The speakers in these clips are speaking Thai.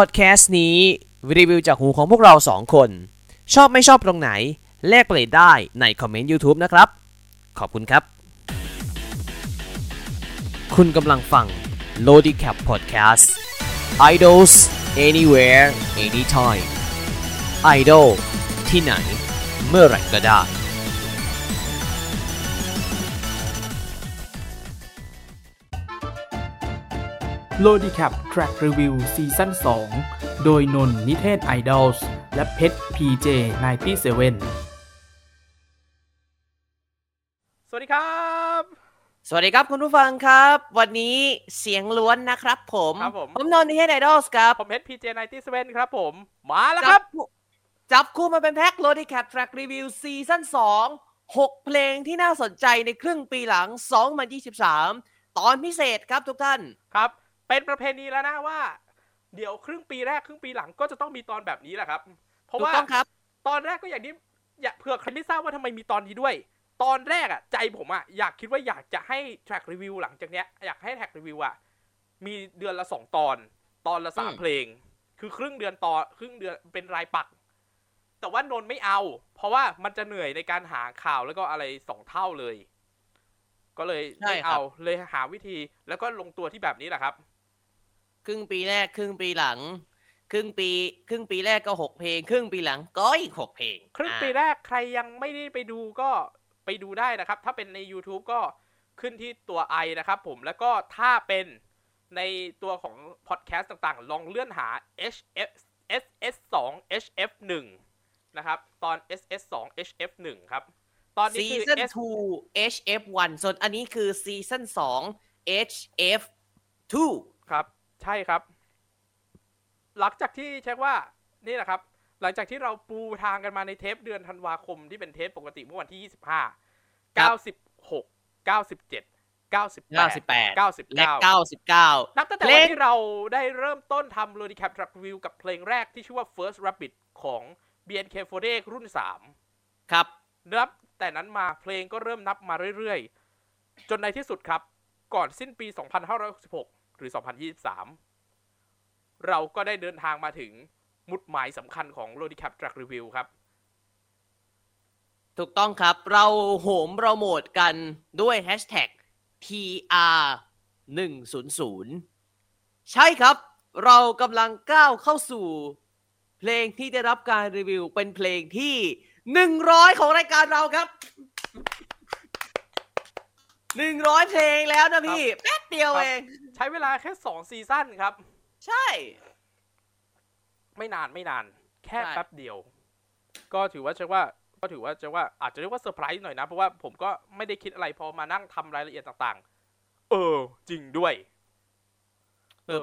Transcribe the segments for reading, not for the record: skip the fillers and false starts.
พอดแคสต์นี้รีวิวจากหูของพวกเรา2คนชอบไม่ชอบตรงไหนแลกเปลี่ยนได้ในคอมเมนต์ YouTube นะครับขอบคุณครับคุณกำลังฟัง LodiCap Podcast Idols Anywhere Anytime Idol ที่ไหนเมื่อไหร่ก็ได้LodiCap Track Review ซีซั่น 2 โดยนนท์นิเทศ Idols และเพชร PJ97 สวัสดีครับสวัสดีครับคุณผู้ฟังครับวันนี้เสียงล้วนนะครับผมนนท์นิเทศ Idols ครับผมเพชร PJ97 ครับผมมาแล้วครับจับคู่มาเป็นแพ็ค LodiCap Track Review ซีซั่น 2 6 เพลงที่น่าสนใจในครึ่งปีหลัง2023ตอนพิเศษครับทุกท่านครับเป็นประเพณีแล้วนะว่าเดี๋ยวครึ่งปีแรกครึ่งปีหลังก็จะต้องมีตอนแบบนี้แหละครับเพราะว่าตอนแรกก็อย่างนี้อย่าเผื่อใครไม่ทราบว่าทำไมมีตอนนี้ด้วยตอนแรกอ่ะใจผมอ่ะอยากคิดว่าอยากจะให้แทร็กรีวิวหลังจากเนี้ยอยากให้แทร็กรีวิวอ่ะมีเดือนละ2ตอนละ3เพลงคือครึ่งเดือนต่อครึ่งเดือนเป็นรายปักแต่ว่านนท์ไม่เอาเพราะว่ามันจะเหนื่อยในการหาข่าวแล้วก็อะไร2เท่าเลยก็เลยไม่เอาเลยหาวิธีแล้วก็ลงตัวที่แบบนี้แหละครับครึ่งปีแรกครึ่งปีหลังครึ่งปีแรกก็6เพลงครึ่งปีหลังก็อีก6เพลงครึ่งปีแรกใครยังไม่ได้ไปดูก็ไปดูได้นะครับถ้าเป็นใน YouTube ก็ขึ้นที่ตัว I นะครับผมแล้วก็ถ้าเป็นในตัวของพอดแคสต์ต่างๆลองเลื่อนหา HS2 HF1 นะครับตอน SS2 HF1 ครับตอนนี้คือ Season 2 HF1 ส่วนอันนี้คือ Season 2 HF2 ครับใช่ครับหลังจากที่เช็คว่านี่แหละครับหลังจากที่เราปูทางกันมาในเทปเดือนธันวาคมที่เป็นเทปปกติเมื่อวันที่25 96 97 98 99 และ99นับตั้งแต่วันที่เราได้เริ่มต้นทำ LodiCap Track Review กับเพลงแรกที่ชื่อว่า First Rabbit ของ BNK48 รุ่น3ครับนับแต่นั้นมาเพลงก็เริ่มนับมาเรื่อยๆจนในที่สุดครับก่อนสิ้นปี2566หรือ2023เราก็ได้เดินทางมาถึงมุดหมายสำคัญของ LodiCap Track Review ครับถูกต้องครับเราโหมโปรโมทกันด้วย #PR100 ใช่ครับเรากำลังก้าวเข้าสู่เพลงที่ได้รับการรีวิวเป็นเพลงที่100ของรายการเราครับ100เพลงแล้วนะพี่แป๊บเดียวเองใช้เวลาแค่2ซีซั่นครับใช่ไม่นานแค่แป๊บเดียวก็ถือว่าอาจจะเรียกว่าเซอร์ไพรส์หน่อยนะเพราะว่าผมก็ไม่ได้คิดอะไรพอมานั่งทำรายละเอียดต่างๆจริงด้วย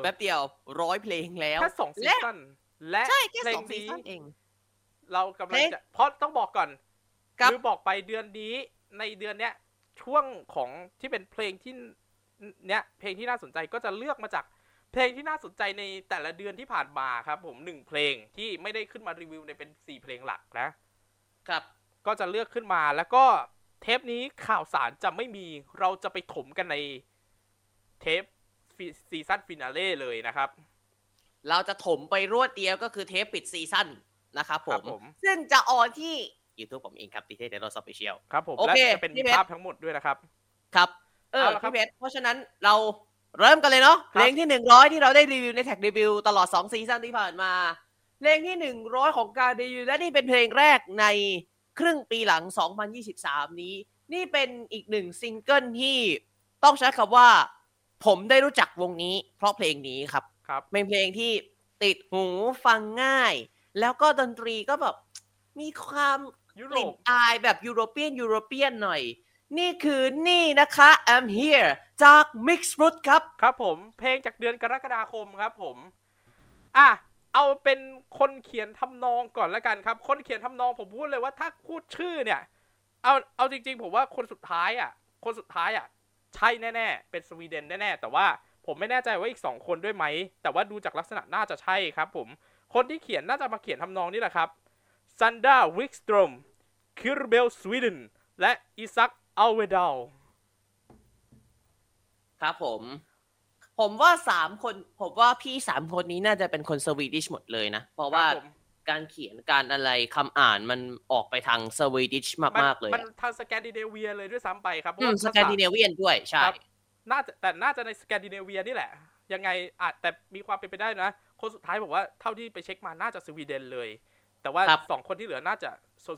แป๊บเดียว100เพลงแล้วแค่2ซีซั่นและใช่แค่2ซีซั่นเองเรากำลังจะเพราะต้องบอกก่อนคือบอกไปเดือนนี้ในเดือนเนี้ยช่วงของที่เป็นเพลงที่เนี้ยเพลงที่น่าสนใจก็จะเลือกมาจากเพลงที่น่าสนใจในแต่ละเดือนที่ผ่านมาครับผม1เพลงที่ไม่ได้ขึ้นมารีวิวในเป็น4เพลงหลักนะครับก็จะเลือกขึ้นมาแล้วก็เทปนี้ข่าวสารจะไม่มีเราจะไปถมกันในเทปซีซั่นฟินาเล่เลยนะครับเราจะถมไปรวดเดียวก็คือเทปปิดซีซั่นนะครับผมซึ่งจะออนที่YouTube ผมเองครับที่ใน Road Official ครับผมและจะเป็นภาพทั้งหมดด้วยนะครับครับพี่เพชรเพราะฉะนั้นเราเริ่มกันเลยเนาะเพลงที่100ที่เราได้รีวิวในแท็กรีวิวตลอด2ซีซั่นที่ผ่านมาเพลงที่100ของการรีวิวและนี่เป็นเพลงแรกในครึ่งปีหลัง2023นี้นี่เป็นอีก1ซิงเกิลที่ต้องใช้คำว่าผมได้รู้จักวงนี้เพราะเพลงนี้ครับเป็นเพลงที่ติดหูฟังง่ายแล้วก็ดนตรีก็แบบมีความกลิ่นอายแบบยุโรเปียนหน่อยนี่คือนี่นะคะ I'm here จาก MXFRUIT ครับครับผมเพลงจากเดือนกรกฎาคมครับผมเอาเป็นคนเขียนทำนองก่อนละกันครับคนเขียนทำนองผมพูดเลยว่าถ้าพูดชื่อเนี่ยเอาจริงๆผมว่าคนสุดท้ายอ่ะใช่แน่ๆเป็นสวีเดนแน่ๆแต่ว่าผมไม่แน่ใจว่าอีก2คนด้วยไหมแต่ว่าดูจากลักษณะน่าจะใช่ครับผมคนที่เขียนน่าจะมาเขียนทำนองนี่แหละครับSandra Wikstrom Kirbel Sweden และ Isak Alwedal ครับผมผ ผมว่า3คนผมว่าพี่3คนนี้น่าจะเป็นคนสวีดิชหมดเลยนะเพราะว่าการเขียนการอะไรคำอ่านมันออกไปทางสวีดิชมากๆเลยมันทางสแกนดิเนเวียเลยด้วยซ้ำไปครับเพราะว่าสแกนดิเนเวียนด้วยใช่น่าจะแต่น่าจะในสแกนดิเนเวียนี่แหละยังไงอาจแต่มีความเป็นไปได้นะคนสุดท้ายบอกว่าเท่าที่ไปเช็คมาน่าจะสวีเดนเลยแต่ว่า2คนที่เหลือน่าจะ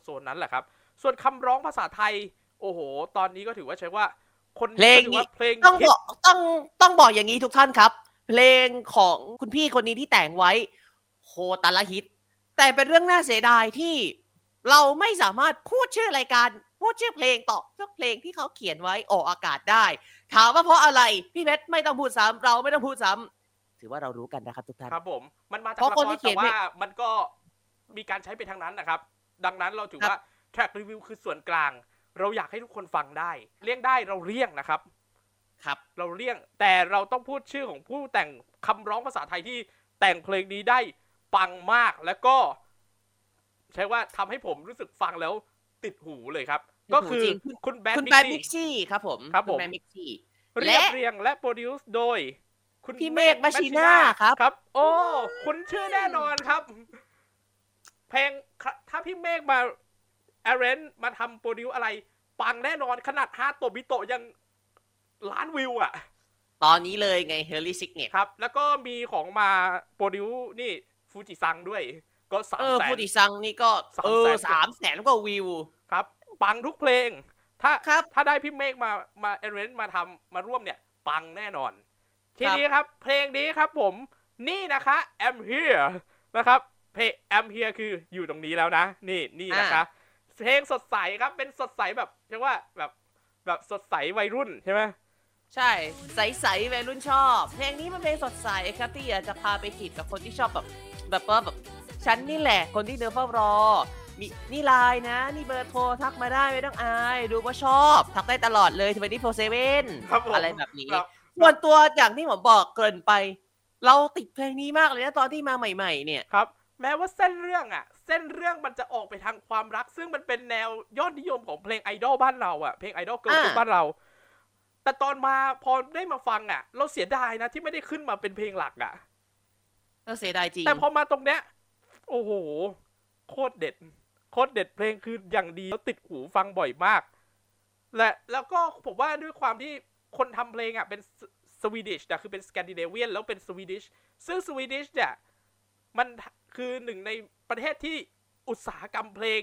โซนๆนั้นแหละครับส่วนคำร้องภาษาไทยโอ้โหตอนนี้ก็ถือว่าใช่ว่าคนเพลงนี้ต้องบอกอย่างนี้ทุกท่านครับเพลงของคุณพี่คนนี้ที่แต่งไว้โคตรละฮิตแต่เป็นเรื่องน่าเสียดายที่เราไม่สามารถพูดชื่อรายการพูดชื่อเพลงต่อทุกเพลงที่เขาเขียนไว้ออกอากาศได้ถามว่าเพราะอะไรพี่เพชรไม่ต้องพูดซ้ำเราไม่ต้องพูดซ้ำถือว่าเรารู้กันนะครับทุกท่านครับผมมันมาจากละครแต่ว่ามันก็มีการใช้ไปทางนั้นนะครับดังนั้นเราถือว่าแทร็กรีวิวคือส่วนกลางเราอยากให้ทุกคนฟังได้เลี่ยงได้เราเลี่ยงนะครับครับเราเลี่ยงแต่เราต้องพูดชื่อของผู้แต่งคำร้องภาษาไทยที่แต่งเพลงนี้ได้ปังมากแล้วก็ใช่ว่าทำให้ผมรู้สึกฟังแล้วติดหูเลยครับก็คือคุณแบทมิกซี่ครับผมคุณแบทมิกซี่เรียบเรียงและโปรดิวซ์โดยคุณพี่เมฆมัชชิน่าครับครับโอ้คุณชื่อแน่นอนครับเพลงถ้าพี่เมฆมาArrange มาทำโปรดิวอะไรปังแน่นอนขนาด5ตัวบิโตยังล้านวิวอ่ะตอนนี้เลยไง Hurley Signet ครับแล้วก็มีของมาโปรดิวนี่ฟูจิซังด้วยก็ 300,000 ฟูจิซังนี่ก็ 300,000 กว่าวิวครับปังทุกเพลงถ้าได้พี่เมฆมา Arrange มาทำมาร่วมเนี่ยปังแน่นอนทีนี้ครับเพลงนี้ครับผมนี่นะคะ I'm Here นะครับเพลง I'm Here คืออยู่ตรงนี้แล้วนะนี่นะคะเพลงสดใสครับเป็นสดใสแบบเรียกว่าแบบสดใสวัยรุ่นใช่ไหมใช่ใสๆวัยรุ่นชอบเพลงนี้มันเป็นสดใสครับที่อยากจะพาไปขีดกับคนที่ชอบแบบฉันนี่แหละคนที่เดินเฝ้ารอมีนี่ไลน์นะนี่เบอร์โทรทักมาได้ไม่ต้องอายดูว่าชอบทักได้ตลอดเลย24/7อะไรแบบนี้ส่วนตัวอย่างที่ผมบอกเกินไปเราติดเพลงนี้มากเลยนะตอนที่มาใหม่ๆเนี่ยครับแม้ว่าเส้นเรื่องมันจะออกไปทางความรักซึ่งมันเป็นแนวยอดนิยมของเพลงไอดอลบ้านเราอ่ะเพลงไอดอลเกิร์ลกรุ๊ปบ้านเราแต่ตอนมาพอได้มาฟังอ่ะเราเสียดายนะที่ไม่ได้ขึ้นมาเป็นเพลงหลักอ่ะเราเสียดายจริงแต่พอมาตรงเนี้ยโอ้โหโคตรเด็ดเพลงคืออย่างดีแล้วติดหูฟังบ่อยมากและแล้วก็ผมว่าด้วยความที่คนทำเพลงอ่ะเป็นสวีดิชแต่คือเป็นสแกนดิเนเวียนแล้วเป็นสวีดิชซึ่งสวีดิชเนี่ยมันคือหนึ่งในประเทศที่อุตสาหกรรมเพลง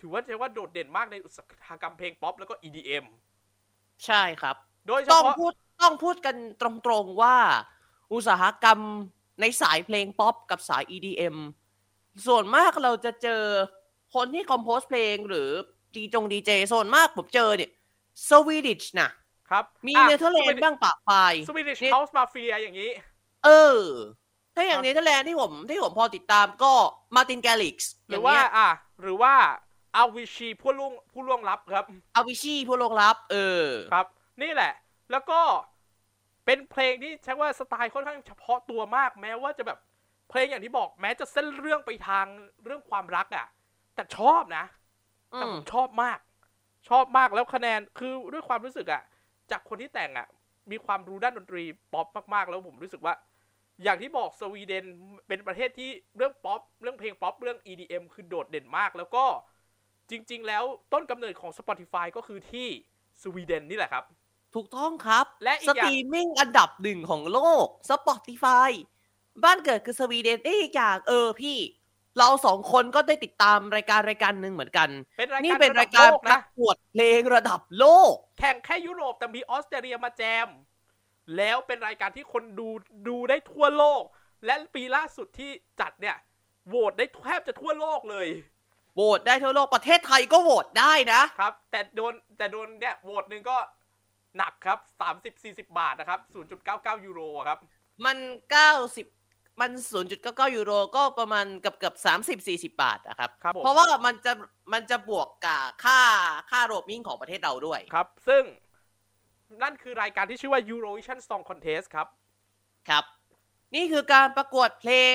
ถือว่าโดดเด่นมากในอุตสาหกรรมเพลงป๊อปแล้วก็ EDM ใช่ครับโดยเฉพาะต้องพูดกันตรงๆว่าอุตสาหกรรมในสายเพลงป๊อปกับสาย EDM ส่วนมากเราจะเจอคนที่คอมโพสเพลงหรือดีเจส่วนมากผมเจอเนี่ยสวีดิชนะครับมีเนเธอร์แลนด์บ้างปะปายสวีดิช House Mafia อย่างนี้ถ้าอย่างเนเธอร์แลนด์ที่ผมพอติดตามก็มาร์ตินแกลิกซ์หรือว่าอาวิชีผู้ล่วงลับครับอาวิชีผู้ล่วงลับครับนี่แหละแล้วก็เป็นเพลงที่ใช้ว่าสไตล์ค่อนข้างเฉพาะตัวมากแม้ว่าจะแบบเพลงอย่างที่บอกแม้จะเส้นเรื่องไปทางเรื่องความรักอ่ะแต่ชอบนะแต่ผมชอบมากแล้วคะแนนคือด้วยความรู้สึกอ่ะจากคนที่แต่งอ่ะมีความรู้ด้านดนตรีป๊อปมากๆแล้วผมรู้สึกว่าอย่างที่บอกสวีเดนเป็นประเทศที่เรื่องป๊อปเรื่องเพลงป๊อปเรื่อง EDM คือโดดเด่นมากแล้วก็จริงๆแล้วต้นกำเนิดของ Spotify ก็คือที่สวีเดนนี่แหละครับถูกต้องครับและสตรีมมิ่งอันดับหนึ่งของโลก Spotify บ้านเกิดคือสวีเดนเอ้ยอย่างพี่เราสองคนก็ได้ติดตามรายการนึงเหมือนกันนี่เป็นรายการประกวดเพลงระดับโลกแข่งแค่ยุโรปแต่มีออสเตรเลียมาแจมแล้วเป็นรายการที่คนดูได้ทั่วโลกและปีล่าสุดที่จัดเนี่ยโหวตได้แทบจะทั่วโลกเลยโหวตได้ทั่วโลกประเทศไทยก็โหวตได้นะครับแต่โดนเนี่ยโหวตนึงก็หนักครับ30-40 บาทนะครับ 0.99 ยูโรครับมัน 0.99 ยูโรก็ประมาณเกือบ 30-40 บาทนะครับเพราะว่ามันจะบวกกับค่าโรมมิ่งของประเทศเราด้วยครับซึ่งนั่นคือรายการที่ชื่อว่า Eurovision Song Contest ครับนี่คือการประกวดเพลง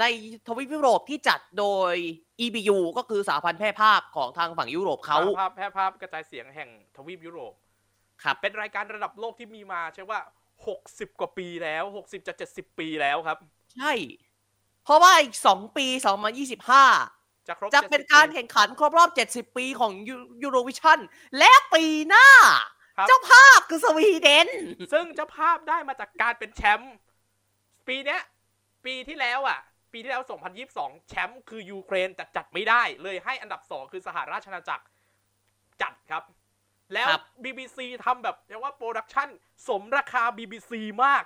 ในทวีปยุโรปที่จัดโดย EBU ก็คือสหพันธ์แพร่ภาพของทางฝั่งยุโรปเขาแพร่ภาพกระจายเสียงแห่งทวีปยุโรปครับเป็นรายการระดับโลกที่มีมาใช่ว่า 60กว่าปีแล้ว60จะ70ปีแล้วครับใช่เพราะว่าอีก2ปี2025จะเป็นการแข่งขันครบรอบ70ปีของEurovisionและปีหน้าเจ้าภาพคือสวีเดนซึ่งเจ้าภาพได้มาจากการเป็นแชมป์ปีเนี้ยปีที่แล้ว2022แชมป์คือยูเครนแต่จัดไม่ได้เลยให้อันดับ2คือสหราชอาณาจักรจัดครับแล้ว BBC ทำแบบเรียกว่าโปรดักชั่นสมราคา BBC มาก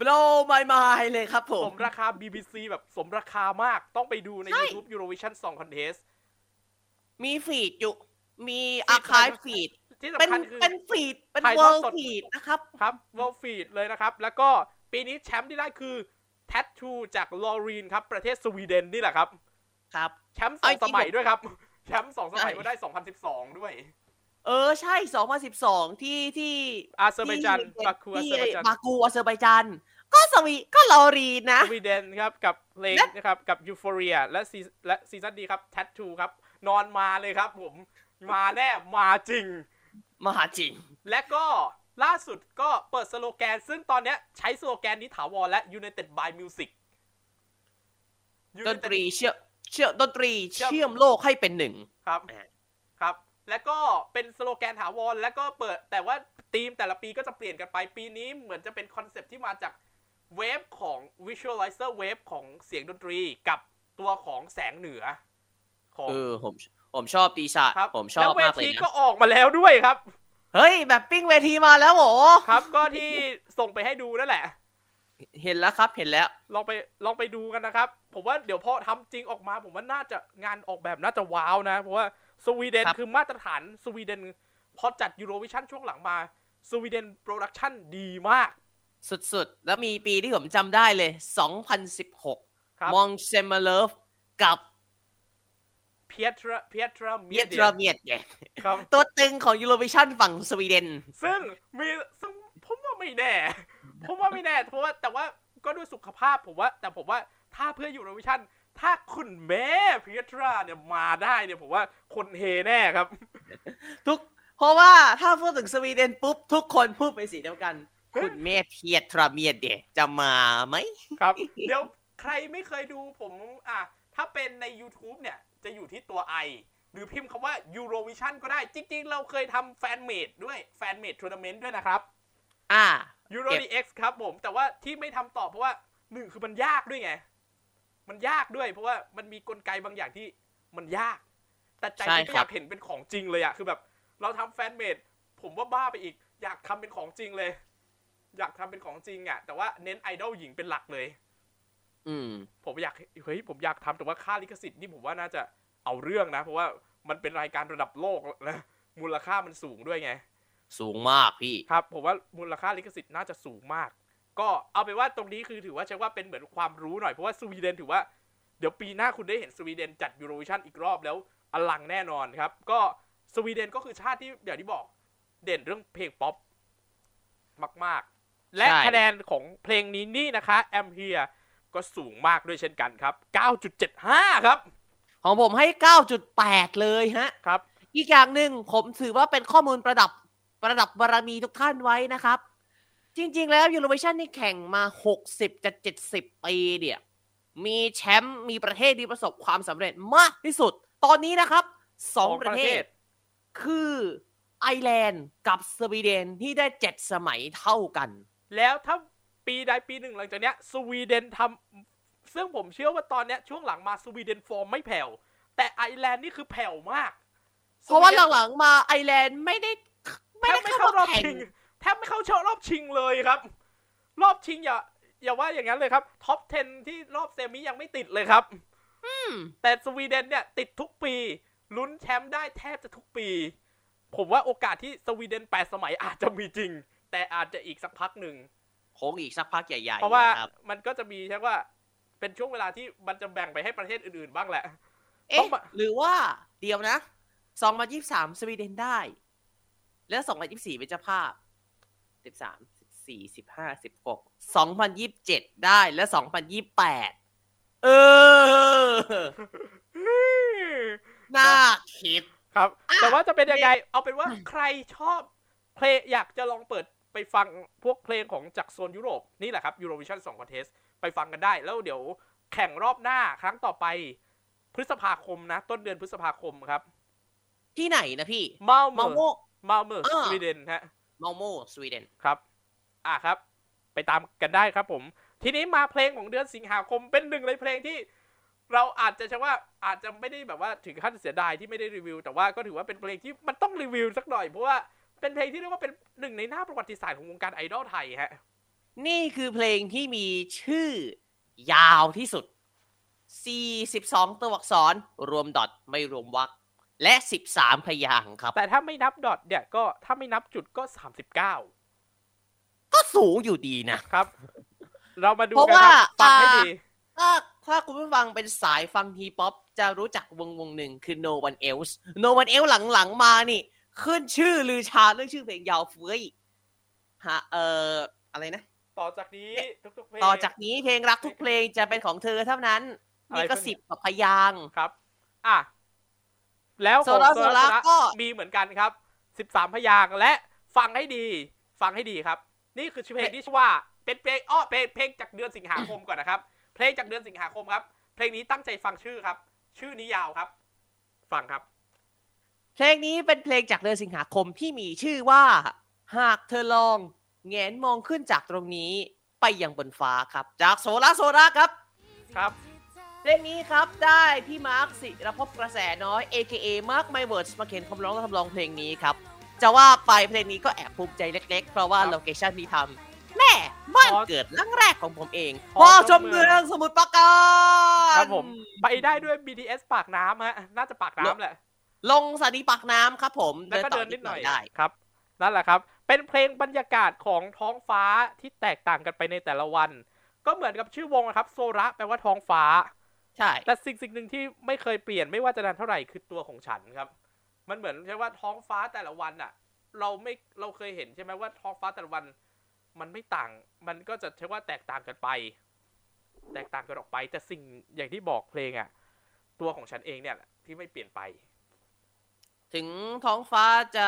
blow my mind เลยครับผมสมราคา BBC แบบสมราคามากต้องไปดูใน YouTube Eurovision Song Contest มีฟีดอยู่มีอาร์ไคฟ์ฟีดที่สำคัญคือเป็นฟีดเป็น World Feed นะครับครับ World Feed เลยนะครับแล้วก็ปีนี้แชมป์ที่ได้คือ Tattoo จากลอรีนครับประเทศสวีเดนนี่แหละครับครับแชมป์2สมัยด้วยครับแชมป์2สมัยมาได้2012ด้วยเออใช่2012ที่อาเซอร์ไบจานบากูอาเซอร์ไบจานก็ลอรีนนะสวีเดนครับกับเพลงนะครับกับ Euphoria และซีซั่นดีครับ Tattoo ครับนอนมาเลยครับผมมาแน่มาจริงมหาจริงและก็ล่าสุดก็เปิดสโลแกนซึ่งตอนนี้ใช้สโลแกนนี้ถาวรและ United by Music ดนตรีดนตรีเชื่อมโลกให้เป็นหนึ่งครับครับและก็เป็นสโลแกนถาวรและก็เปิดแต่ว่าธีมแต่ละปีก็จะเปลี่ยนกันไปปีนี้เหมือนจะเป็นคอนเซ็ปต์ที่มาจากเวฟของ Visualizer เวฟของเสียงดนตรีกับตัวของแสงเหนือของผมชอบปีศาจผมชอบมากเลยนะแล้วเวทีก็ออกมาแล้วด้วยครับเฮ้ยแบบปิ้งเวทีมาแล้วโหครับก็ที่ส่งไปให้ดูนั่นแหละเห็นแล้วครับเห็นแล้วลองไปดูกันนะครับผมว่าเดี๋ยวพอทำจริงออกมาผมว่าน่าจะงานออกแบบน่าจะว้าวนะเพราะว่าสวีเดนคือมาตรฐานสวีเดนพอจัดยูโรวิชั่นช่วงหลังมาสวีเดนโปรดักชั่นดีมากสุดๆแล้วมีปีที่ผมจำได้เลย2016 Måns Zelmerlöw กับเพียตราเมียดครับตัวตึงของ Eurovision ฝั่งสวีเดนซึ่งผมว่าไม่แน่เพราะว่าแต่ว่าก็ด้วยสุขภาพผมว่าถ้าเพื่อ Eurovision ถ้าคุณแม่เพียตราเนี่ยมาได้เนี่ยผมว่าคนเฮแน่ครับทุกเพราะว่าถ้าพูดถึงสวีเดนปุ๊บทุกคนพูดเป็นเสียงเดียวกันคุณแม่เพียตราเมียดจะมาไหมครับเดี๋ยวใครไม่เคยดูผมถ้าเป็นใน YouTube เนี่ยจะอยู่ที่ตัว I หรือพิมพ์คำว่า Eurovision ก็ได้จริงๆเราเคยทำแฟนเมดด้วยแฟนเมดทัวร์นาเมนต์ด้วยนะครับEuroDX ครับผมแต่ว่าที่ไม่ทำต่อเพราะว่า1คือมันยากด้วยไงมันยากด้วยเพราะว่ามันมีกลไกบางอย่างที่มันยากแต่ใจไม่อยากเห็นเป็นของจริงเลยอ่ะคือแบบเราทำแฟนเมดผมว่าบ้าไปอีกอยากทำเป็นของจริงเลยอยากทำเป็นของจริงอ่ะแต่ว่าเน้นไอดอลหญิงเป็นหลักเลยผมอยากทำแต่ว่าค่าลิขสิทธิ์นี่ผมว่าน่าจะเอาเรื่องนะเพราะว่ามันเป็นรายการระดับโลกนะมูลค่ามันสูงด้วยไงสูงมากพี่ครับผมว่ามูลค่าลิขสิทธิ์น่าจะสูงมากก็เอาไปว่าตรงนี้คือถือว่าใช่ว่าเป็นเหมือนความรู้หน่อยเพราะว่าสวีเดนถือว่าเดี๋ยวปีหน้าคุณได้เห็นสวีเดนจัดยูโรวิชั่นอีกรอบแล้วอลังแน่นอนครับก็สวีเดนก็คือชาติที่อย่างที่บอกเด่นเรื่องเพลงป๊อปมากๆและคะแนนของเพลงนี้นี่นะคะ I'm Hereก็สูงมากด้วยเช่นกันครับ 9.75 ครับของผมให้ 9.8 เลยฮะครับอีกอย่างหนึ่งผมถือว่าเป็นข้อมูลประดับบารมีทุกท่านไว้นะครับจริงๆแล้ว Eurovision นี่แข่งมา 60-70 ปีเนี่ยมีแชมป์มีประเทศที่ประสบความสำเร็จมากที่สุดตอนนี้นะครับ2ประเทศคือไอร์แลนด์กับสวีเดนที่ได้7สมัยเท่ากันแล้วถ้าปีใดปีหนึ่งหลังจากเนี้ยสวีเดนทำซึ่งผมเชื่อว่าตอนเนี้ยช่วงหลังมาสวีเดนฟอร์มไม่แผ่วแต่ไอร์แลนด์นี่คือแผ่วมากเพราะว่าหลังๆมาไอร์แลนด์ไม่ได้เข้ารอบชิงแทบไม่เข้าเชรอบชิงเลยครับรอบชิงอย่าว่าอย่างนั้นเลยครับท็อป10ที่รอบเซมิยังไม่ติดเลยครับแต่สวีเดนเนี่ยติดทุกปีลุ้นแชมป์ได้แทบจะทุกปีผมว่าโอกาสที่สวีเดน8สมัยอาจจะมีจริงแต่อาจจะอีกสักพักนึงโค้งอีกสักพักใหญ่ๆเพราะว่ามันก็จะมีใช่ว่าเป็นช่วงเวลาที่มันจะแบ่งไปให้ประเทศอื่นๆบ้างแหละเอ๊ะหรือว่าเดียวนะ2023สวีเดนได้แล้ว2024เป็นเจ้าภาพ13 14 15 16 2027ได้และ2028น่าคิดครับแต่ว่าจะเป็นยังไงเอาเป็นว่าใครชอบเพลงอยากจะลองเปิด ไปฟังพวกเพลงของจากโซนยุโรปนี่แหละครับ Eurovision Song Contest ไปฟังกันได้แล้วเดี๋ยวแข่งรอบหน้าครั้งต่อไปพฤษภาคมนะต้นเดือนพฤษภาคมครับที่ไหนนะพี่มาลโมสวีเดนฮะมาลโมสวีเดนครับครับไปตามกันได้ครับผมทีนี้มาเพลงของเดือนสิงหาคมเป็นหนึ่งในเพลงที่เราอาจจะไม่ได้แบบว่าถึงขั้นเสียดายที่ไม่ได้รีวิวแต่ว่าก็ถือว่าเป็นเพลงที่มันต้องรีวิวสักหน่อยเพราะว่าเป็นเพลงที่เรียกว่าเป็นหนึ่งในหน้าประวัติศาสตร์ของวงการไอดอลไทยฮะนี่คือเพลงที่มีชื่อยาวที่สุด42ตัวอักษรรวมดอทไม่รวมวรรคและ13พยางค์ครับแต่ถ้าไม่นับดอทเนี่ยก็ถ้าไม่นับจุดก็39ก็สูงอยู่ดีนะครับเรามาดูกันครับฟังให้ดีถ้าคุณผู้ฟังเป็นสายฟังฮีป๊อปจะรู้จักวงหนึ่งคือ No One Else No One Else หลังๆมานี่ขึ้นชื่อลือชาเรื่องชื่อเพลงยาวเฟ้ยอะไรนะต่อจากนี้ทุกๆเพลงต่อจากนี้เพลงรักทุกเพลงจะเป็นของเธอเท่านั้นมีกระสิบกับพยางค์ครับแล้วของโซล่าก็มีเหมือนกันครับ13พยางค์และฟังให้ดีครับนี่คือชื่อเพลงที่ชื่อว่าเป็นเพลงเพลงจากเดือนสิงหาคมก่อนนะครับเพลงจากเดือนสิงหาคมครับเพลงนี้ตั้งใจฟังชื่อครับชื่อนี้ยาวครับฟังครับเพลงนี้เป็นเพลงจากเดือนสิงหาคมที่มีชื่อว่าหากเธอลองแงนมองขึ้นจากตรงนี้ไปยังบนฟ้าครับจากโซล่าโซล่าครับเพลงนี้ครับได้พี่มาร์คศิรภพกระแสน้อย AKA Mark My Words มาเขียนคำร้องและทำนองเพลงนี้ครับจะว่าไปเพลงนี้ก็แอบภูมิใจเล็กๆเพราะว่าโลเคชั่นที่ทำแม่บ้านเกิดครั้งแรกของผมเองพ่อชมเมืองสมุทรปราการครับผมไปได้ด้วย BTS ปากน้ำฮะน่าจะปากน้ำแหละลงสถานีปากน้ำครับผมแล้วก็เดินนิดหน่อยได้ครับนั่นแหละครับเป็นเพลงบรรยากาศของท้องฟ้าที่แตกต่างกันไปในแต่ละวันก็เหมือนกับชื่อวงนะครับโซระแปลว่าท้องฟ้าใช่แต่สิ่งนึงที่ไม่เคยเปลี่ยนไม่ว่าจะนานเท่าไหร่คือตัวของฉันครับมันเหมือนใช่ว่าท้องฟ้าแต่ละวันอ่ะเราเคยเห็นใช่ไหมว่าท้องฟ้าแต่ละวันมันไม่ต่างมันก็จะใช้ว่าแตกต่างกันออกไปแต่สิ่งอย่างที่บอกเพลงอ่ะตัวของฉันเองเนี่ยที่ไม่เปลี่ยนไปถึงท้องฟ้าจะ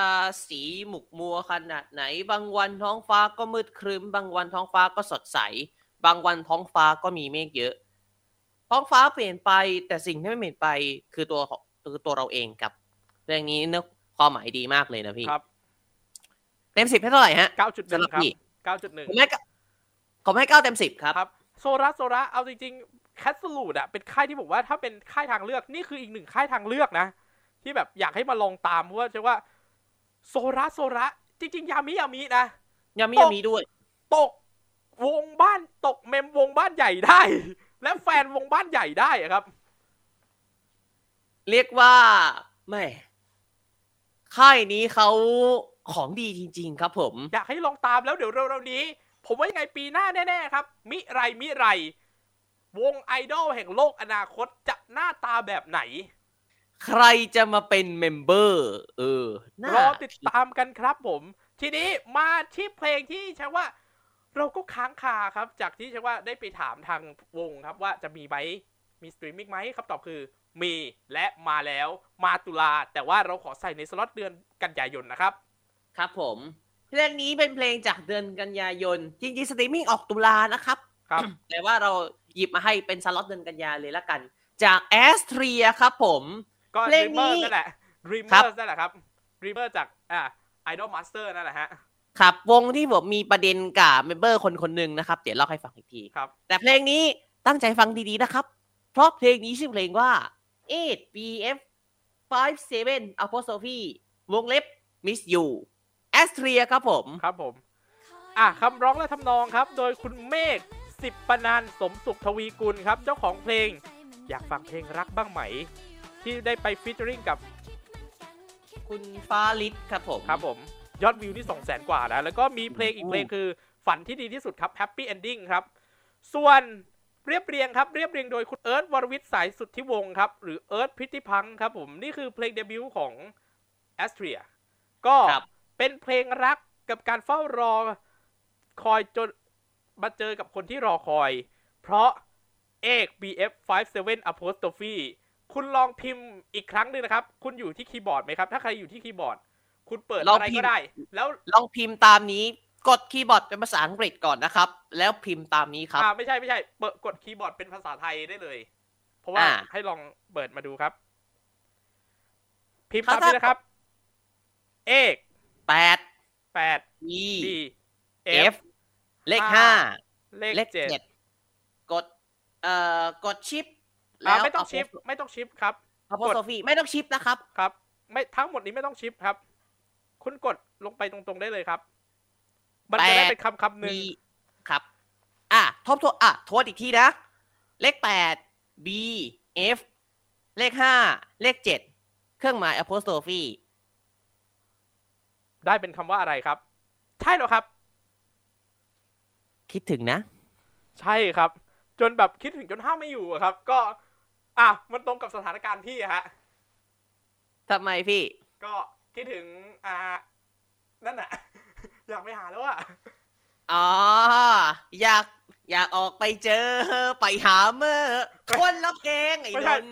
สีหมุกมัวขนาดไหนบางวันท้องฟ้าก็มืดครึ้มบางวันท้องฟ้าก็สดใสบางวันท้องฟ้าก็มีเมฆเยอะท้องฟ้าเปลี่ยนไปแต่สิ่งที่ไม่เปลี่ยนไปคือตัวเราเองครับเรื่องนี้นึกความหมายดีมากเลยนะพี่ครับเต็ม10ให้เท่าไหร่ฮะ 9.1 ครับ9.1 ผมให้9เต็ม10ครับครับโซระเอาจริงๆแคสซูลูดอะเป็นค่ายที่บอกว่าถ้าเป็นค่ายทางเลือกนี่คืออีกหนึ่งค่ายทางเลือกนะที่แบบอยากให้มาลองตามเพราะว่าใช่ว่าโซระจริงๆยามินะยามิด้วยตกวงบ้านตกเมมวงบ้านใหญ่ได้และแฟนวงบ้านใหญ่ได้ครับเรียกว่าไม่ค่ายนี้เขาของดีจริงๆครับผมอยากให้ลองตามแล้วเดี๋ยวเร็วๆนี้ผมว่ายังไงปีหน้าแน่ๆครับมิไรวงไอดอลแห่งโลกอนาคตจะหน้าตาแบบไหนใครจะมาเป็นเมมเบอร์รอติดตามกันครับผมทีนี้มาที่เพลงที่ใช่ว่าเราก็ค้างคาครับจากที่ใช่ว่าได้ไปถามทางวงครับว่าจะมีไหมมีสตรีมมิ่งไหมคำตอบคือมีและมาแล้วมาตุลาแต่ว่าเราขอใส่ในสล็อตเดือนกันยายนนะครับครับผมเพลงนี้เป็นเพลงจากเดือนกันยายนจริงๆสตรีมมิ่งออกตุลานะครับครับแต่ว่าเราหยิบมาให้เป็นสล็อตเดือนกันยาเลยละกันจากแอสเทรียครับผมก็ Dreamers นั่นแหละ Dreamers นั่นแหละครับ Dreamers จากIdol Master นั่นแหละฮะครับวงที่ผมมีประเด็นกับเมมเบอร์คนๆนึงนะครับเดี๋ยวเล่าให้ฟังอีกทีครับแต่เพลงนี้ตั้งใจฟังดีๆนะครับเพราะเพลงนี้ชื่อเพลงว่า 8bf57' วงเล็บ Miss Youแอสเทรียครับผมคำร้องและทำนองครับโดยคุณเมฆสิบปนันสมสุขทวีกุลครับเจ้าของเพลงอยากฟังเพลงรักบ้างไหมที่ได้ไปฟีเจอริ่งกับคุณฟ้าลิศครับผมยอดวิวที่ 200,000 กว่านะแล้วก็มีเพลงอีกเพลงคือฝันที่ดีที่สุดครับ Happy Ending ครับส่วนเรียบเรียงโดยคุณเอิร์ธวรวิทย์สายสุทธิวงศ์ครับหรือเอิร์ธพิธิพังค์ครับผมนี่คือเพลงเดบิวต์ของแอสเทรียก็เป็นเพลงรักกับการเฝ้ารอคอยจนมาเจอกับคนที่รอคอยเพราะ 8bf57' คุณลองพิมพ์อีกครั้งนึงนะครับคุณอยู่ที่คีย์บอร์ดไหมครับถ้าใครอยู่ที่คีย์บอร์ดคุณเปิดอะไรก็ได้แล้วลองพิมพ์ตามนี้ กดคีย์บอร์ดเป็นภาษาอังกฤษก่อนนะครับแล้วพิมพ์ตามนี้ครับไม่ใช่กดคีย์บอร์ดเป็นภาษาไทยได้เลยเพราะว่าให้ลองเปิดมาดูครับพิมพ์ตามนี้นะครับเอก8 E F เลข5เลข7กดชิปแล้วไม่ต้องชิปครับapostrophe ไม่ต้องชิปนะครับครับไม่ทั้งหมดนี้ไม่ต้องชิปครับคุณกดลงไปตรงๆได้เลยครับมันจะได้เป็นคำๆหนึ่งครับทบอีกทีนะเลข8 B F เลข5เลข7เครื่องหมาย apostrophe ได้เป็นคำว่าอะไรครับใช่หรอครับคิดถึงนะใช่ครับจนแบบคิดถึงจนห้ามไม่อยู่ครับก็มันตรงกับสถานการณ์พี่ฮะทำไมพี่ก็คิดถึงนั่นน่ะ อยากไปหาแล้วอ๋ออยากออกไปเจอไปหาเมื่อคนรับแกงไอ้ดน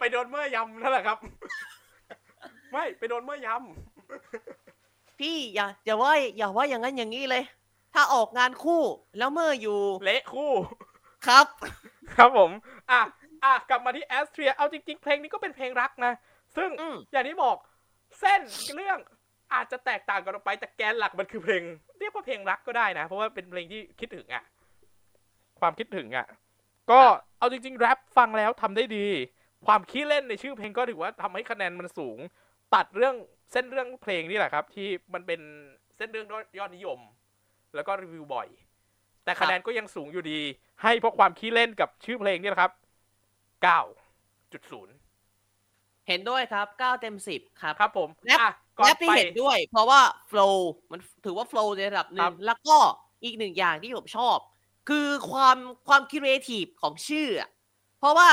ไปโดนเมื่อยำนั่นแหละครับ ไม่ไปโดนเมื่อยำพี่อย่าว่าอย่างนั้นอย่างนี้เลยถ้าออกงานคู่แล้วเมื่ออยู่เละคู่ครับครับผมกลับมาที่แอสเตรียเอาจริงๆเพลงนี้ก็เป็นเพลงรักนะซึ่ง อย่างที่บอกเส้นเรื่องอาจจะแตกต่างกันออกไปแต่แกนหลักมันคือเพลงเรียกว่าเพลงรักก็ได้นะเพราะว่าเป็นเพลงที่คิดถึงความคิดถึงก็เอาจริงๆแรปฟังแล้วทำได้ดีความขี้เล่นในชื่อเพลงก็ถือว่าทำให้คะแนนมันสูงตัดเรื่องเส้นเรื่องเพลงนี่แหละครับที่มันเป็นเส้นเรื่องยอดนิยมแล้วก็รีวิวบ่อยแต่คะแนนก็ยังสูงอยู่ดีให้เพราะความขี้เล่นกับชื่อเพลงนี่แหละครับ9.0 เห็นด้วยครับ9เต็ม10ครับครับผมและที่เห็นด้วยเพราะว่าโฟลว์มันถือว่าโฟลว์ในระดับหนึ่งแล้วก็อีกหนึ่งอย่างที่ผมชอบคือความครีเอทีฟของชื่อเพราะว่า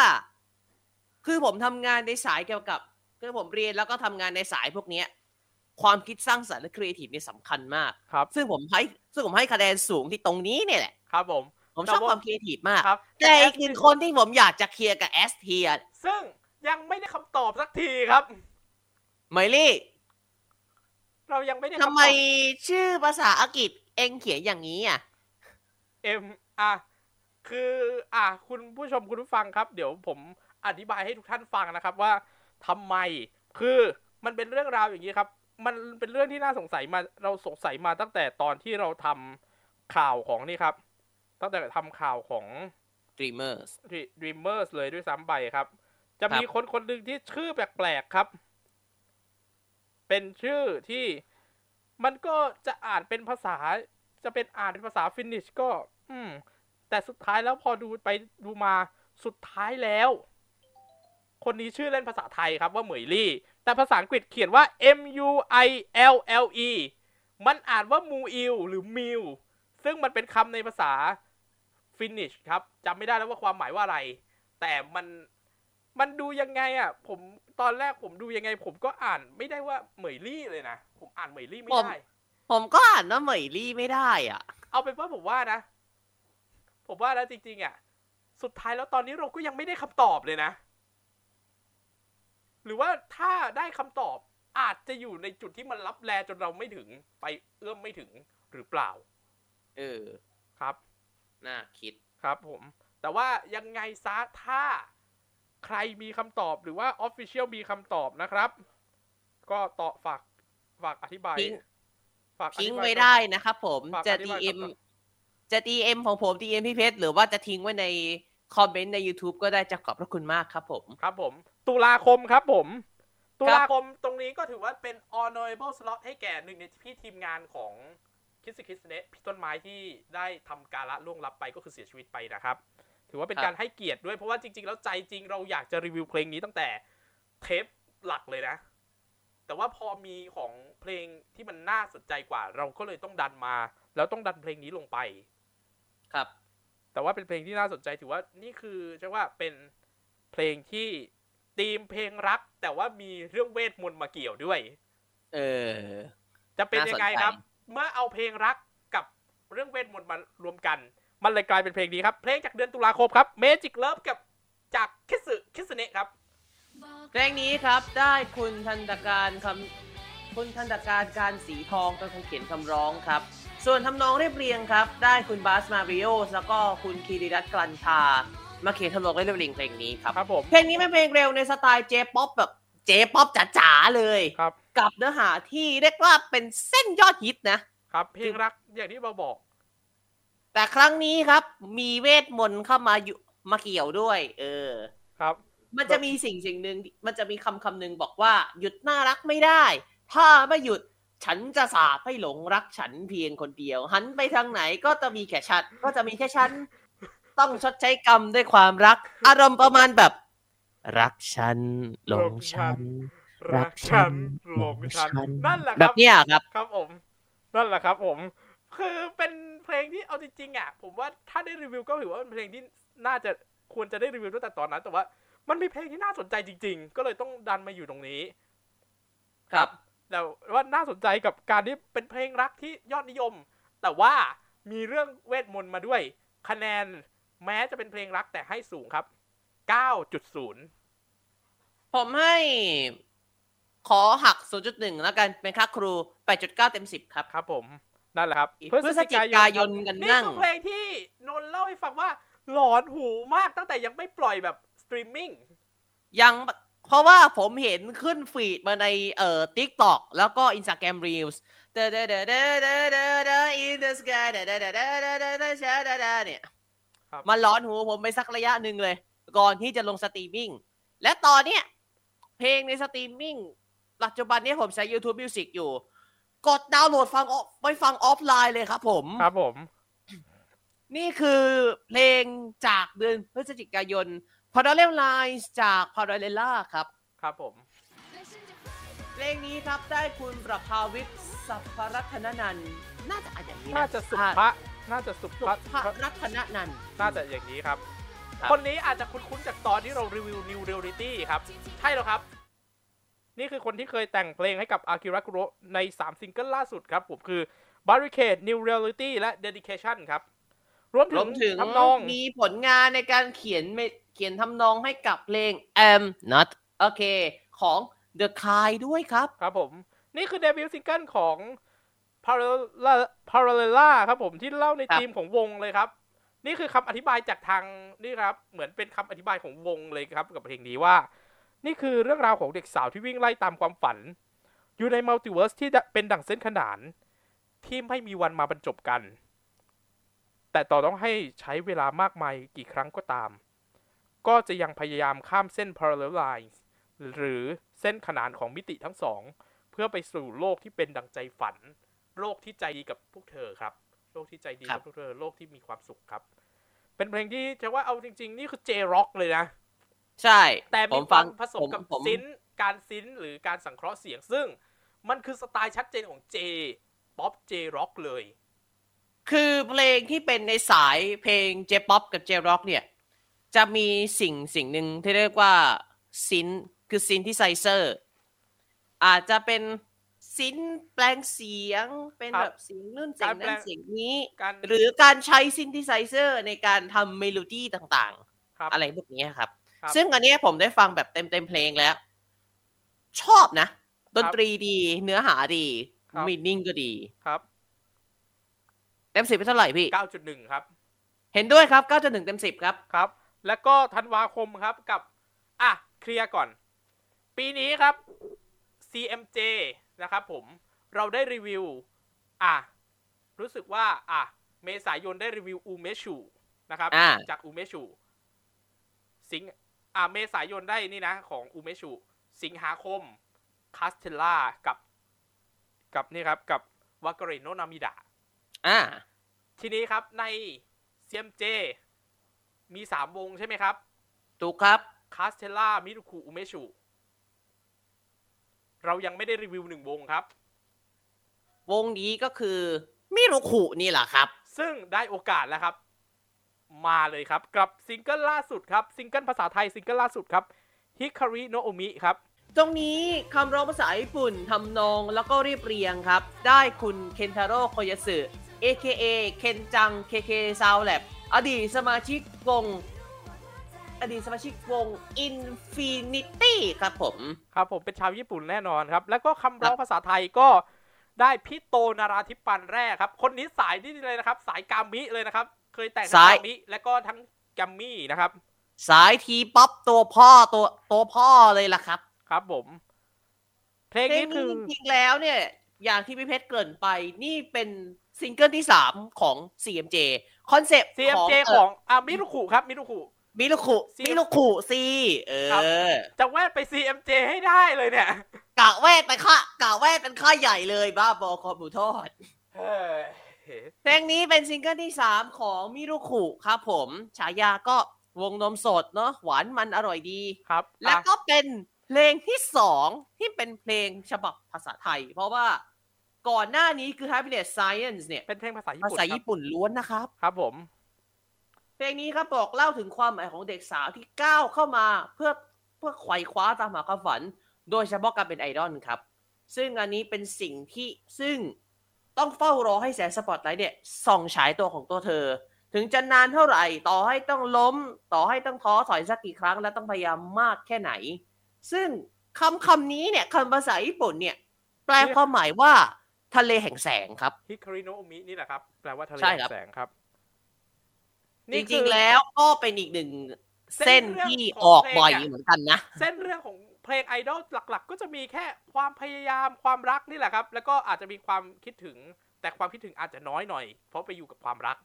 คือผมทำงานในสายเกี่ยวกับคือผมเรียนแล้วก็ทำงานในสายพวกนี้ความคิดสร้างสรรค์และครีเอทีฟนี่สำคัญมากครับซึ่งผมให้คะแนนสูงที่ตรงนี้เนี่ยแหละครับผมชอบความครีเอทีฟมากแต่อีกหนึ่งคนที่ผมอยากจะเคลียร์กับ S tier ซึ่งยังไม่ได้คำตอบสักทีครับไมลี่เรายังไม่ได้ทำไมชื่อภาษาอังกฤษเองเขียนอย่างนี้คือคุณผู้ชมคุณผู้ฟังครับเดี๋ยวผมอธิบายให้ทุกท่านฟังนะครับว่าทำไมคือมันเป็นเรื่องราวอย่างนี้ครับมันเป็นเรื่องที่น่าสงสัยมาเราสงสัยมาตั้งแต่ตอนที่เราทำข่าวของนี่ครับตั้งแต่ทำข่าวของ Dreamers เลยด้วยซ้ำไปครับจะมีคนคนหนึ่งที่ชื่อแปลกๆครับเป็นชื่อที่มันก็จะอ่านเป็นภาษาฟินนิชก็แต่สุดท้ายแล้วพอดูไปดูมาสุดท้ายแล้วคนนี้ชื่อเล่นภาษาไทยครับว่าเหมยลี่แต่ภาษาอังกฤษเขียนว่า MUILLE มันอ่านว่ามูอิลหรือมิลซึ่งมันเป็นคำในภาษาฟินนิชครับจำไม่ได้แล้วว่าความหมายว่าอะไรแต่มันดูยังไงผมตอนแรกผมดูยังไงผมก็อ่านไม่ได้ว่าเหมยลี่เลยนะผมอ่านเหมยลี่ไม่ได้ผมก็อ่านว่าเหมยลี่ไม่ได้เอาเป็นว่าผมว่านะจริงๆสุดท้ายแล้วตอนนี้เราก็ยังไม่ได้คำตอบเลยนะหรือว่าถ้าได้คำตอบอาจจะอยู่ในจุดที่มันลับแลจนเราไม่ถึงไปเอื้อมไม่ถึงหรือเปล่าครับน่าคิดครับผมแต่ว่ายังไงซะถ้าใครมีคำตอบหรือว่า Official มีคำตอบนะครับก็ต่อฝากอธิบายทิ้งไว้ได้นะครับผมจะ DM ของผม DM พี่เพชรหรือว่าจะทิ้งไว้ในคอมเมนต์ใน YouTube ก็ได้จะขอบพระคุณมากครับผมครับผมตุลาคมครับผมตุลาคมตรงนี้ก็ถือว่าเป็น Honorable Slot ให้แก่หนึ่งในพี่ทีมงานของKiss Kitsune พี่ต้นไม้ที่ได้ทำกาละล่วงลับไปก็คือเสียชีวิตไปนะครับถือว่าเป็นการให้เกียรติด้วยเพราะว่าจริงๆแล้วใจจริงเราอยากจะรีวิวเพลงนี้ตั้งแต่เทปหลักเลยนะแต่ว่าพอมีของเพลงที่มันน่าสนใจกว่าเราก็เลยต้องดันมาแล้วต้องดันเพลงนี้ลงไปครับแต่ว่าเป็นเพลงที่น่าสนใจถือว่านี่คือจะว่าเป็นเพลงที่ธีมเพลงรักแต่ว่ามีเรื่องเวทมนต์มาเกี่ยวด้วยจะเป็นยังไงครับเมื่อเอาเพลงรักกับเรื่องเวทมนต์มารวมกันมันเลยกลายเป็นเพลงนี้ครับเพลงจากเดือนตุลาคมครับ Magic Love กับจาก Kiss Kitsune ครับเพลงนี้ครับได้คุณธนการการสีทองเป็นคนเขียนคำร้องครับ ส่วนทำนองเรียบเรียงครับได้คุณบาสมาริโอแล้วก็คุณคีริรัตน์กลันทามาเขียนทำนองและเรียบเรียงเพลงนี้ครับครับผมเพลงนี้เป็นเพลงเร็วในสไตล์เจป๊อปแบบเจป๊อปจ๋าๆเลยครับกับเนื้อหาที่เรียกว่าเป็นเส้นยอดฮิตนะครับเพลงรักอย่างที่เราบอกแต่ครั้งนี้ครับมีเวทมนต์เข้ามาอยู่มาเกี่ยวด้วยครับมันจะมีสิ่งนึงมันจะมีคำนึงบอกว่าหยุดน่ารักไม่ได้ถ้าไม่หยุดฉันจะสาปให้หลงรักฉันเพียงคนเดียวหันไปทางไหนก็จะมีแค่ฉันต้องชดใช้กรรมด้วยความรักอารมณ์ประมาณแบบรักฉันหลงฉันรักฉันหลงฉันนั่นแหละครับแบบเนี้ยครับครับผมนั่นแหละครับผมคือเป็นเพลงที่เอาจริงๆอ่ะผมว่าถ้าได้รีวิวก็ถือว่าเป็นเพลงที่น่าจะควรจะได้รีวิวตั้งแต่ตอนนั้นแต่ว่ามันมีเพลงที่น่าสนใจจริงๆก็เลยต้องดันมาอยู่ตรงนี้ครับแต่ว่าน่าสนใจกับการที่เป็นเพลงรักที่ยอดนิยมแต่ว่ามีเรื่องเวทมนต์มาด้วยคะแนนแม้จะเป็นเพลงรักแต่ให้สูงครับ 9.0 ผมให้ขอหัก 0.1 แล้วกันเป็นค่าครู 8.9 เต็ม 10 ครับครับผมนั่นแหละครับพฤศจิกายนกันนั่งนี่คือเพลงที่นนท์เล่าให้ฟังว่าหลอนหูมากตั้งแต่ยังไม่ปล่อยแบบสตรีมมิ่งยังเพราะว่าผมเห็นขึ้นฟีดมาในTikTok แล้วก็ Instagram Reels เดอๆๆๆๆ in the sky เดอๆๆๆเนี่ยมันร้อนหูผมไปสักระยะนึงเลยก่อนที่จะลงสตรีมมิ่งและตอนเนี้ยเพลงในสตรีมมิ่งปัจจุบันนี้ผมใช้ YouTube Music อยู่กดดาวน์โหลดฟังไปฟังออฟไลน์เลยครับผมครับผมนี่คือเพลงจากเดือนพฤศจิกายน Parallel Lines จาก Parallella ครับครับผมเพลงนี้ครับได้คุณประภาวิทย์สัพพรัตนนันท์น่าจะอาจจะนี้น่าจะสุภรัตนนันท์น่าจะอย่างนี้ครับคนนี้อาจจะคุ้นๆจากตอนที่เรารีวิว New Reality ครับใช่แล้วครับนี่คือคนที่เคยแต่งเพลงให้กับอากิระคุโระใน3ซิงเกิลล่าสุดครับผมคือ Barricade New Reality และ Dedication ครับรวมถึงทำนองมีผลงานในการเขียนทำนองให้กับเพลง I'm Not Okay ของ The Kai ด้วยครับครับผมนี่คือเดบิวต์ซิงเกิลของ Parallella ครับผมที่เล่าในทีมของวงเลยครับนี่คือคำอธิบายจากทางนี่ครับเหมือนเป็นคำอธิบายของวงเลยครับกับเพลงนี้ว่านี่คือเรื่องราวของเด็กสาวที่วิ่งไล่ตามความฝันอยู่ในมัลติเวิร์สที่เป็นดั่งเส้นขนานที่ไม่มีวันมาบรรจบกันแต่ต่อต้องให้ใช้เวลามากมายกี่ครั้งก็ตามก็จะยังพยายามข้ามเส้น Parallel Lines หรือเส้นขนานของมิติทั้งสองเพื่อไปสู่โลกที่เป็นดั่งใจฝันโลกที่ใจดีกับพวกเธอครับโลกที่ใจดีกับพวกเธอโลกที่มีความสุขครับเป็นเพลงที่จะว่าเอาจริงๆนี่คือ J-Rock เลยนะใช่แต่มีความผสมกับซินการซินหรือการสังเคราะห์เสียงซึ่งมันคือสไตล์ชัดเจนของ J-Pop J-Rock เลยคือเพลงที่เป็นในสายเพลง J-Pop กับ J-Rock เนี่ยจะมีสิ่งนึงที่เรียกว่าซินคือซินที่ไซเซอร์อาจจะเป็นซินแปลงเสียงเป็นแบบเสียงนู่นเสียงนั้นเสียงนี้หรือการใช้ซินที่ไซเซอร์ในการทำเมโลดี้ต่างๆอะไรพวกนี้ครับซึ่งอันนี้ผมได้ฟังแบบเต็มเพลงแล้วชอบนะดนตรีดีเนื้อหาดีมีนิ่งก็ดีครับเต็ม10เป็นเท่าไหร่พี่ 9.1 ครับเห็นด้วยครับ 9.1 เต็ม10ครับครับแล้วก็ธันวาคมครับกับเคลียร์ก่อนปีนี้ครับ CMJ นะครับผมเราได้รีวิวรู้สึกว่าเมษายนได้รีวิวอูเมชูนะครับจากอูเมชูเมษายนได้นี่นะของอูเมชูสิงหาคมคาสเทลล่ากับนี่ครับกับวากาเรโนนามิดะทีนี้ครับใน CMJ มี3วงใช่ไหมครับถูกครับคาสเทลล่ามิรุคุอูเมชูเรายังไม่ได้รีวิว1วงครับวงนี้ก็คือมิรุคุนี่แหละครับซึ่งได้โอกาสแล้วครับมาเลยครับกับซิงเกิลล่าสุดครับซิงเกิลภาษาไทยซิงเกิลล่าสุดครับ Hikari no Omi ครับตรงนี้คำร้องภาษาญี่ปุ่นทำนองแล้วก็เรียบเรียงครับได้คุณเคนทาโร่โคยาสึ AKA เคนจัง KK Sound Lab อดีตสมาชิกวง Infinity ครับผมเป็นชาวญี่ปุ่นแน่นอนครับแล้วก็คำร้องภาษาไทยก็ ได้พี่โตนาราธิปันแรกครับคนนี้สายนี่เลยนะครับสายกามิเลยนะครับเคยแต่งทั้งกามิและก็ทั้งแกมมี่นะครับสายทีป๊อปตัวพ่อตัวพ่อเลยล่ะครับครับผมเพลงนี้คือจริงแล้วเนี่ยอย่างที่พี่เพชรเกริ่นไปนี่เป็นซิงเกิลที่3ของ CMJ คอนเซ็ปต์ CMJ ของมิรุคุครับมิรุคุ C จะแวดไป CMJ ให้ได้เลยเนี่ยกะแวดเป็นค่าใหญ่เลยบ้าบอคอหมูทอดเพลงนี้เป็นซิงเกิลที่3ของมิรุคุครับผมฉายาก็วงนมสดเนาะหวานมันอร่อยดีครับแล้วก็เป็นเพลงที่2ที่เป็นเพลงฉบับภาษาไทยเพราะว่าก่อนหน้านี้คือ Happiness Science เนี่ยเป็นเพลงภาษาญี่ปุ่นล้วนนะครับครับผมเพลงนี้ครับบอกเล่าถึงความหมายของเด็กสาวที่ก้าวเข้ามาเพื่อไขว่คว้าตามหาความฝันโดยเฉพาะการเป็นไอดอลครับซึ่งอันนี้เป็นสิ่งที่ซึ่งต้องเฝ้ารอให้แสงสปอตไลท์เนี่ยส่องฉายตัวของตัวเธอถึงจะนานเท่าไหร่ต่อให้ต้องล้มต่อให้ต้องท้อถอยสักกี่ครั้งและต้องพยายามมากแค่ไหนซึ่งคำนี้เนี่ยคำภาษาญี่ปุ่นเนี่ยแปลความหมายว่าทะเลแห่งแสงครับฮิคาริโนะอุมินี่แหละครับแปลว่าทะเลแห่งแสงครับจริงๆแล้วก็เป็นอีกหนึ่งเส้นที่ออกบ่อยเหมือนกันนะเส้นเรื่องของเพลงไอดอลหลักๆก็จะมีแค่ความพยายามความรักนี่แหละครับแล้วก็อาจจะมีความคิดถึงแต่ความคิดถึงอาจจะน้อยหน่อยเพราะไปอยู่กับความรัก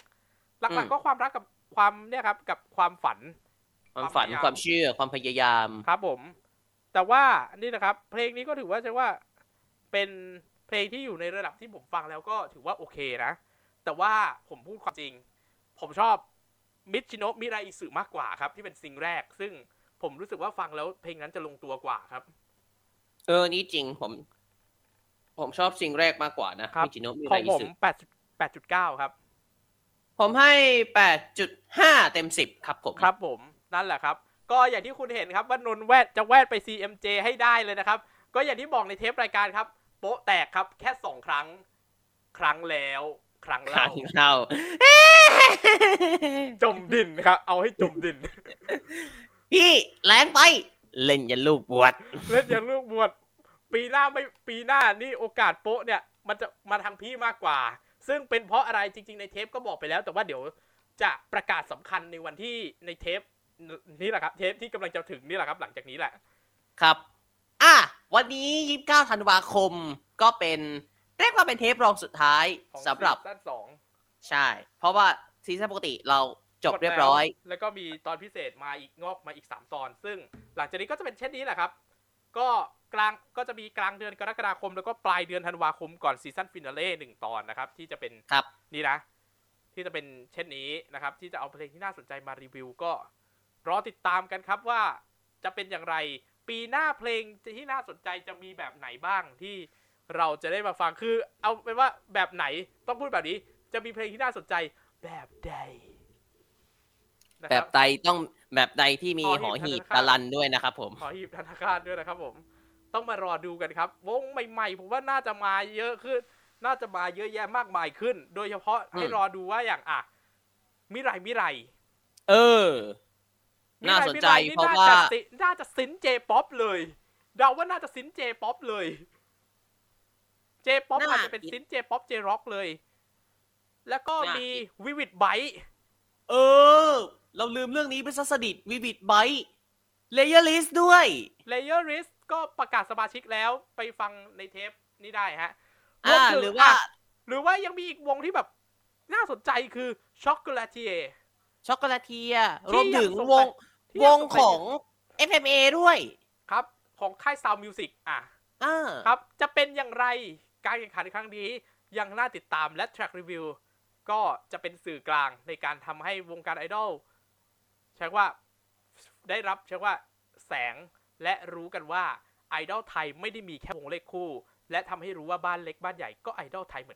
หลักๆก็ความรักกับความเนี่ยครับกับความฝันความเชื่อความพยายามครับผมแต่ว่านี่นะครับเพลงนี้ก็ถือว่าจะว่าเป็นเพลงที่อยู่ในระดับที่ผมฟังแล้วก็ถือว่าโอเคนะแต่ว่าผมพูดความจริงผมชอบมิชิโนะมิไรอิสึมากกว่าครับที่เป็นซิงแรกซึ่งผมรู้สึกว่าฟังแล้วเพลงนั้นจะลงตัวกว่าครับนี่จริงผมชอบซิงแรกมากกว่านะมิชิโนะมิไรอิสึผม 8.9 ครับผมให้ 8.5 เต็ม10ครับผมครับผมนั่นแหละครับก็อย่างที่คุณเห็นครับว่านนท์จะแวดไป CMJ ให้ได้เลยนะครับก็อย่างที่บอกในเทปรายการครับโป๊ะแตกครับแค่2ครั้งแล้วครั้งเล่าจมดินครับเอาให้จมดินพี่แรงไปเล่นยันลูกบวชปีหน้านี่โอกาสโป๊ะเนี่ยมันจะมาทางพี่มากกว่าซึ่งเป็นเพราะอะไรจริงๆในเทปก็บอกไปแล้วแต่ว่าเดี๋ยวจะประกาศสำคัญในวันที่ในเทปนี่แหละครับเทปที่กำลังจะถึงนี่แหละครับหลังจากนี้แหละครับวันนี้29ธันวาคมก็เป็นเรียกว่าเป็นเทปรองสุดท้ายสำหรับซีซั่น2ใช่เพราะว่าซีซั่นปกติเราจบเรียบร้อยแล้วก็มีตอนพิเศษมาอีกงอกมาอีก3ตอนซึ่งหลังจากนี้ก็จะเป็นเช่นนี้แหละครับก็จะมีกลางเดือนกรกฎาคมแล้วก็ปลายเดือนธันวาคมก่อนซีซั่นฟินาเล่1ตอนนะครับที่จะเป็นนี่นะที่จะเป็นเช่นนี้นะครับที่จะเอาเพลงที่น่าสนใจมารีวิวก็รอติดตามกันครับว่าจะเป็นอย่างไรปีหน้าเพลงที่น่าสนใจจะมีแบบไหนบ้างที่เราจะได้มาฟังคือเอาเป็นว่าแบบไหนต้องพูดแบบนี้จะมีเพลงที่น่าสนใจแบบใดแบบใดต้องแบบใดที่มีหอหีบตะลันด้วยนะครับผมหอหีบธนาคารด้วยนะครับผมต้องมารอดูกันครับวงใหม่ๆผมว่าน่าจะมาเยอะขึ้นน่าจะมาเยอะแยะมากมายขึ้นโดยเฉพาะให้รอดูว่าอย่างมิไรน่าสนใจเพราะว่าน่าจะซินเจป๊อปเลยเดาว่าน่าจะซินเจป๊อปเลยเจป๊อปอาจจะเป็นซินเจป๊อปเจร็อกเลยแล้วก็มีวิวิดไบท์เราลืมเรื่องนี้ไปซะสนิทวิวิดไบท์ Layerist ด้วย Layerist ก็ประกาศสมาชิกแล้วไปฟังในเทปนี้ได้ฮะหรือว่ายังมีอีกวงที่แบบน่าสนใจคือช็อกโกแลตเทียรวมถึงวงของ FMA ด้วยครับของค่าย Saw Music ครับจะเป็นอย่างไรการแข่งขันครั้งนี้ยังน่าติดตามและ Track Review ก็จะเป็นสื่อกลางในการทำให้วงการไอดอลใช้ว่าได้รับใช้ว่าแสงและรู้กันว่าไอดอลไทยไม่ได้มีแค่วงเล็กคู่และทำให้รู้ว่าบ้านเล็กบ้านใหญ่ก็ไอดอลไทยเหมือ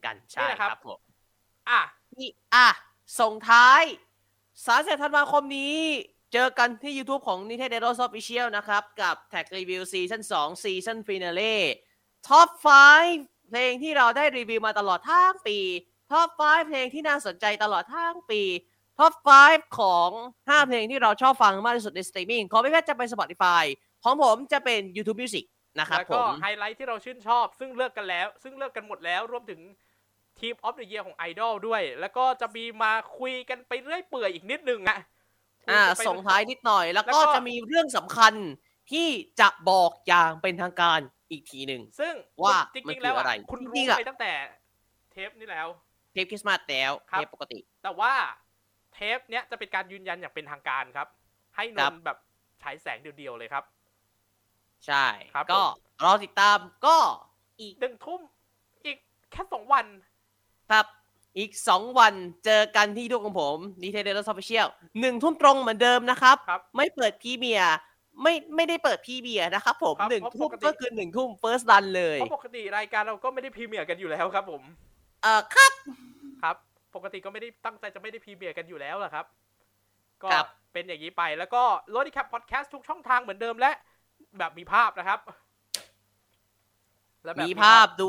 นกันใช่ครับผมนี่ส่งท้าย30 ธันวาคมนี้เจอกันที่ YouTube ของ Nihon Idol Official นะครับกับแท็กรีวิวซีซั่น2ซีซั่นฟินาเล่ท็อป5เพลงที่เราได้รีวิวมาตลอดทั้งปีท็อป5เพลงที่น่าสนใจตลอดทั้งปีท็อป5ของ5เพลงที่เราชอบฟังมากที่สุดในสตรีมมิ่งของพี่แพทย์จะเป็น Spotify ของผมจะเป็น YouTube Music นะครับแล้วก็ไฮไลท์ที่เราชื่นชอบซึ่งเลือกกันแล้วซึ่งเลือกกันหมดแล้วรวมถึงทีม of the year ของ Idol ด้วยแล้วก็จะมีมาคุยกันไปเรื่อยเปื่อยอีกนิดนึงอ่ะส่งท้ายนิดหน่อยแล้วก็จะมีเรื่องสำคัญที่จะบอกอย่างเป็นทางการอีกทีนึงซึ่งว่าจริงๆแล้วคุณรู้ไปตั้งแต่เทปนี้แล้วเทปคริสต์มาสแล้วเทปปกติแต่ว่าเทปเนี้ยจะเป็นการยืนยันอย่างเป็นทางการครับให้นนแบบฉายแสงเดียวๆเลยครับใช่ก็รอติดตามก็อีก 1 ทุ่มอีกแค่2วันครับอีก2วันเจอกันที่ดูของผม Nihon Official 1 ทุ่มตรงเหมือนเดิมนะครับไม่เปิดพรีเมียร์ไม่ได้เปิดพรีเมียร์นะครับผม 1 ทุ่มก็คือ 1 ทุ่ม First Run เลยเพราะปกติรายการเราก็ไม่ได้พรีเมียร์กันอยู่แล้วครับผมครับครับปกติก็ไม่ได้ตั้งใจจะไม่ได้พรีเมียร์กันอยู่แล้วล่ะครับก็เป็นอย่างนี้ไปแล้วก็ LodiCap Podcast ทุกช่องทางเหมือนเดิมและแบบมีภาพนะครับแล้วแบบมีภาพดู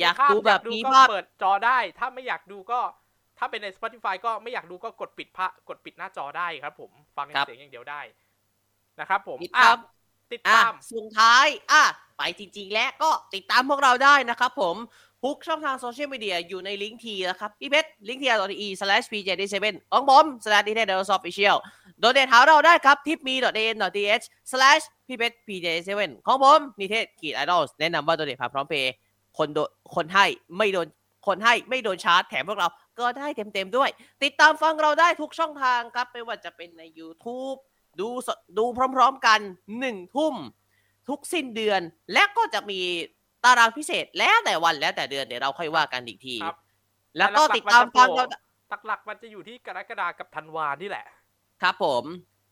อยากดูแบบมีภาพเปิดจอได้ถ้าไม่อยากดูก็ถ้าเป็นใน Spotify ก็ไม่อยากดูก็กดปิดกดปิดหน้าจอได้ครับผมฟังเสียงอย่างเดียวได้นะครับผมติดตามสุดท้ายไปจริงๆแล้วก็ติดตามพวกเราได้นะครับผมทุกช่องทางโซเชียลมีเดียอยู่ในลิงก์ทีนะครับพี่เพชร linktr.ee/pjn7 ของผม /Nihon Official โดเนทหาเราได้ครับ tipme.dn.th/pjn7 ของผมนิเทศ Idol แนะนำว่าโดเนทผ่านพร้อมเพย์คนให้ไม่โดนชาร์จแถมพวกเราก็ได้เต็มๆด้วยติดตามฟังเราได้ทุกช่องทางครับไม่ว่าจะเป็นใน YouTube ดูพร้อมๆกัน1ทุ่มทุกสิ้นเดือนและก็จะมีตารางพิเศษแล้วแต่วันแล้วแต่เดือนเดี๋ยวเราค่อยว่ากันอีกทีแล้วก็ติดตามฟังเราหลักๆมันจะอยู่ที่กรกฎาคมกับธันวาคมนี่แหละครับผม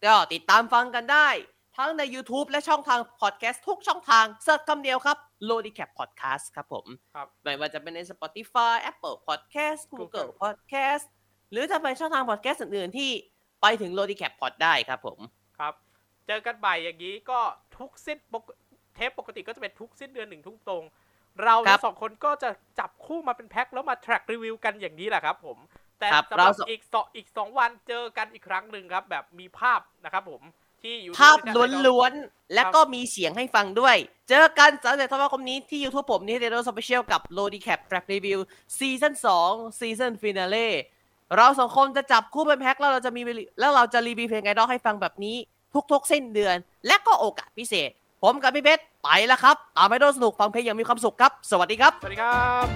ก็ติดตามฟังกันได้ทั้งใน YouTube และช่องทางพอดแคสต์ทุกช่องทางเสิร์ชคำเดียวครับ LodiCap Podcast ครับผมไม่ว่าจะเป็นใน Spotify Apple Podcast Google Podcast หรือจะไปช่องทางพอดแคสต์อื่นๆที่ไปถึง LodiCap Pod ได้ครับผมครับเจอกันบ่ายอย่างนี้ก็ทุกสิ้นเทปปกติก็จะเป็นทุกสิ้นเดือน1ทุกตรงเราสองคนก็จะจับคู่มาเป็นแพ็คแล้วมาแทร็กรีวิวกันอย่างนี้แหละครับผมแต่สำหรับอีก2วันเจอกันอีกครั้งหนึ่งครับแบบมีภาพนะครับผมที่อยู่ภาพล้วนๆและก็มีเสียงให้ฟังด้วยเจอกัน30 ธันวาคมนี้ที่ YouTube ผม Nihon Official กับ LodiCap Track Review Season 2 Season Finale เราสองคนจะจับคู่เป็นแพ็คแล้วเราจะรีวิวเพลงไอดอลให้ฟังแบบนี้ทุกๆสิ้นเดือนและก็โอกาสพิเศษผมกับพี่เพชรไปแล้วครับตามไอดอลสนุกฟังเพลงอย่างมีความสุขครับสวัสดีครับสวัสดีครับ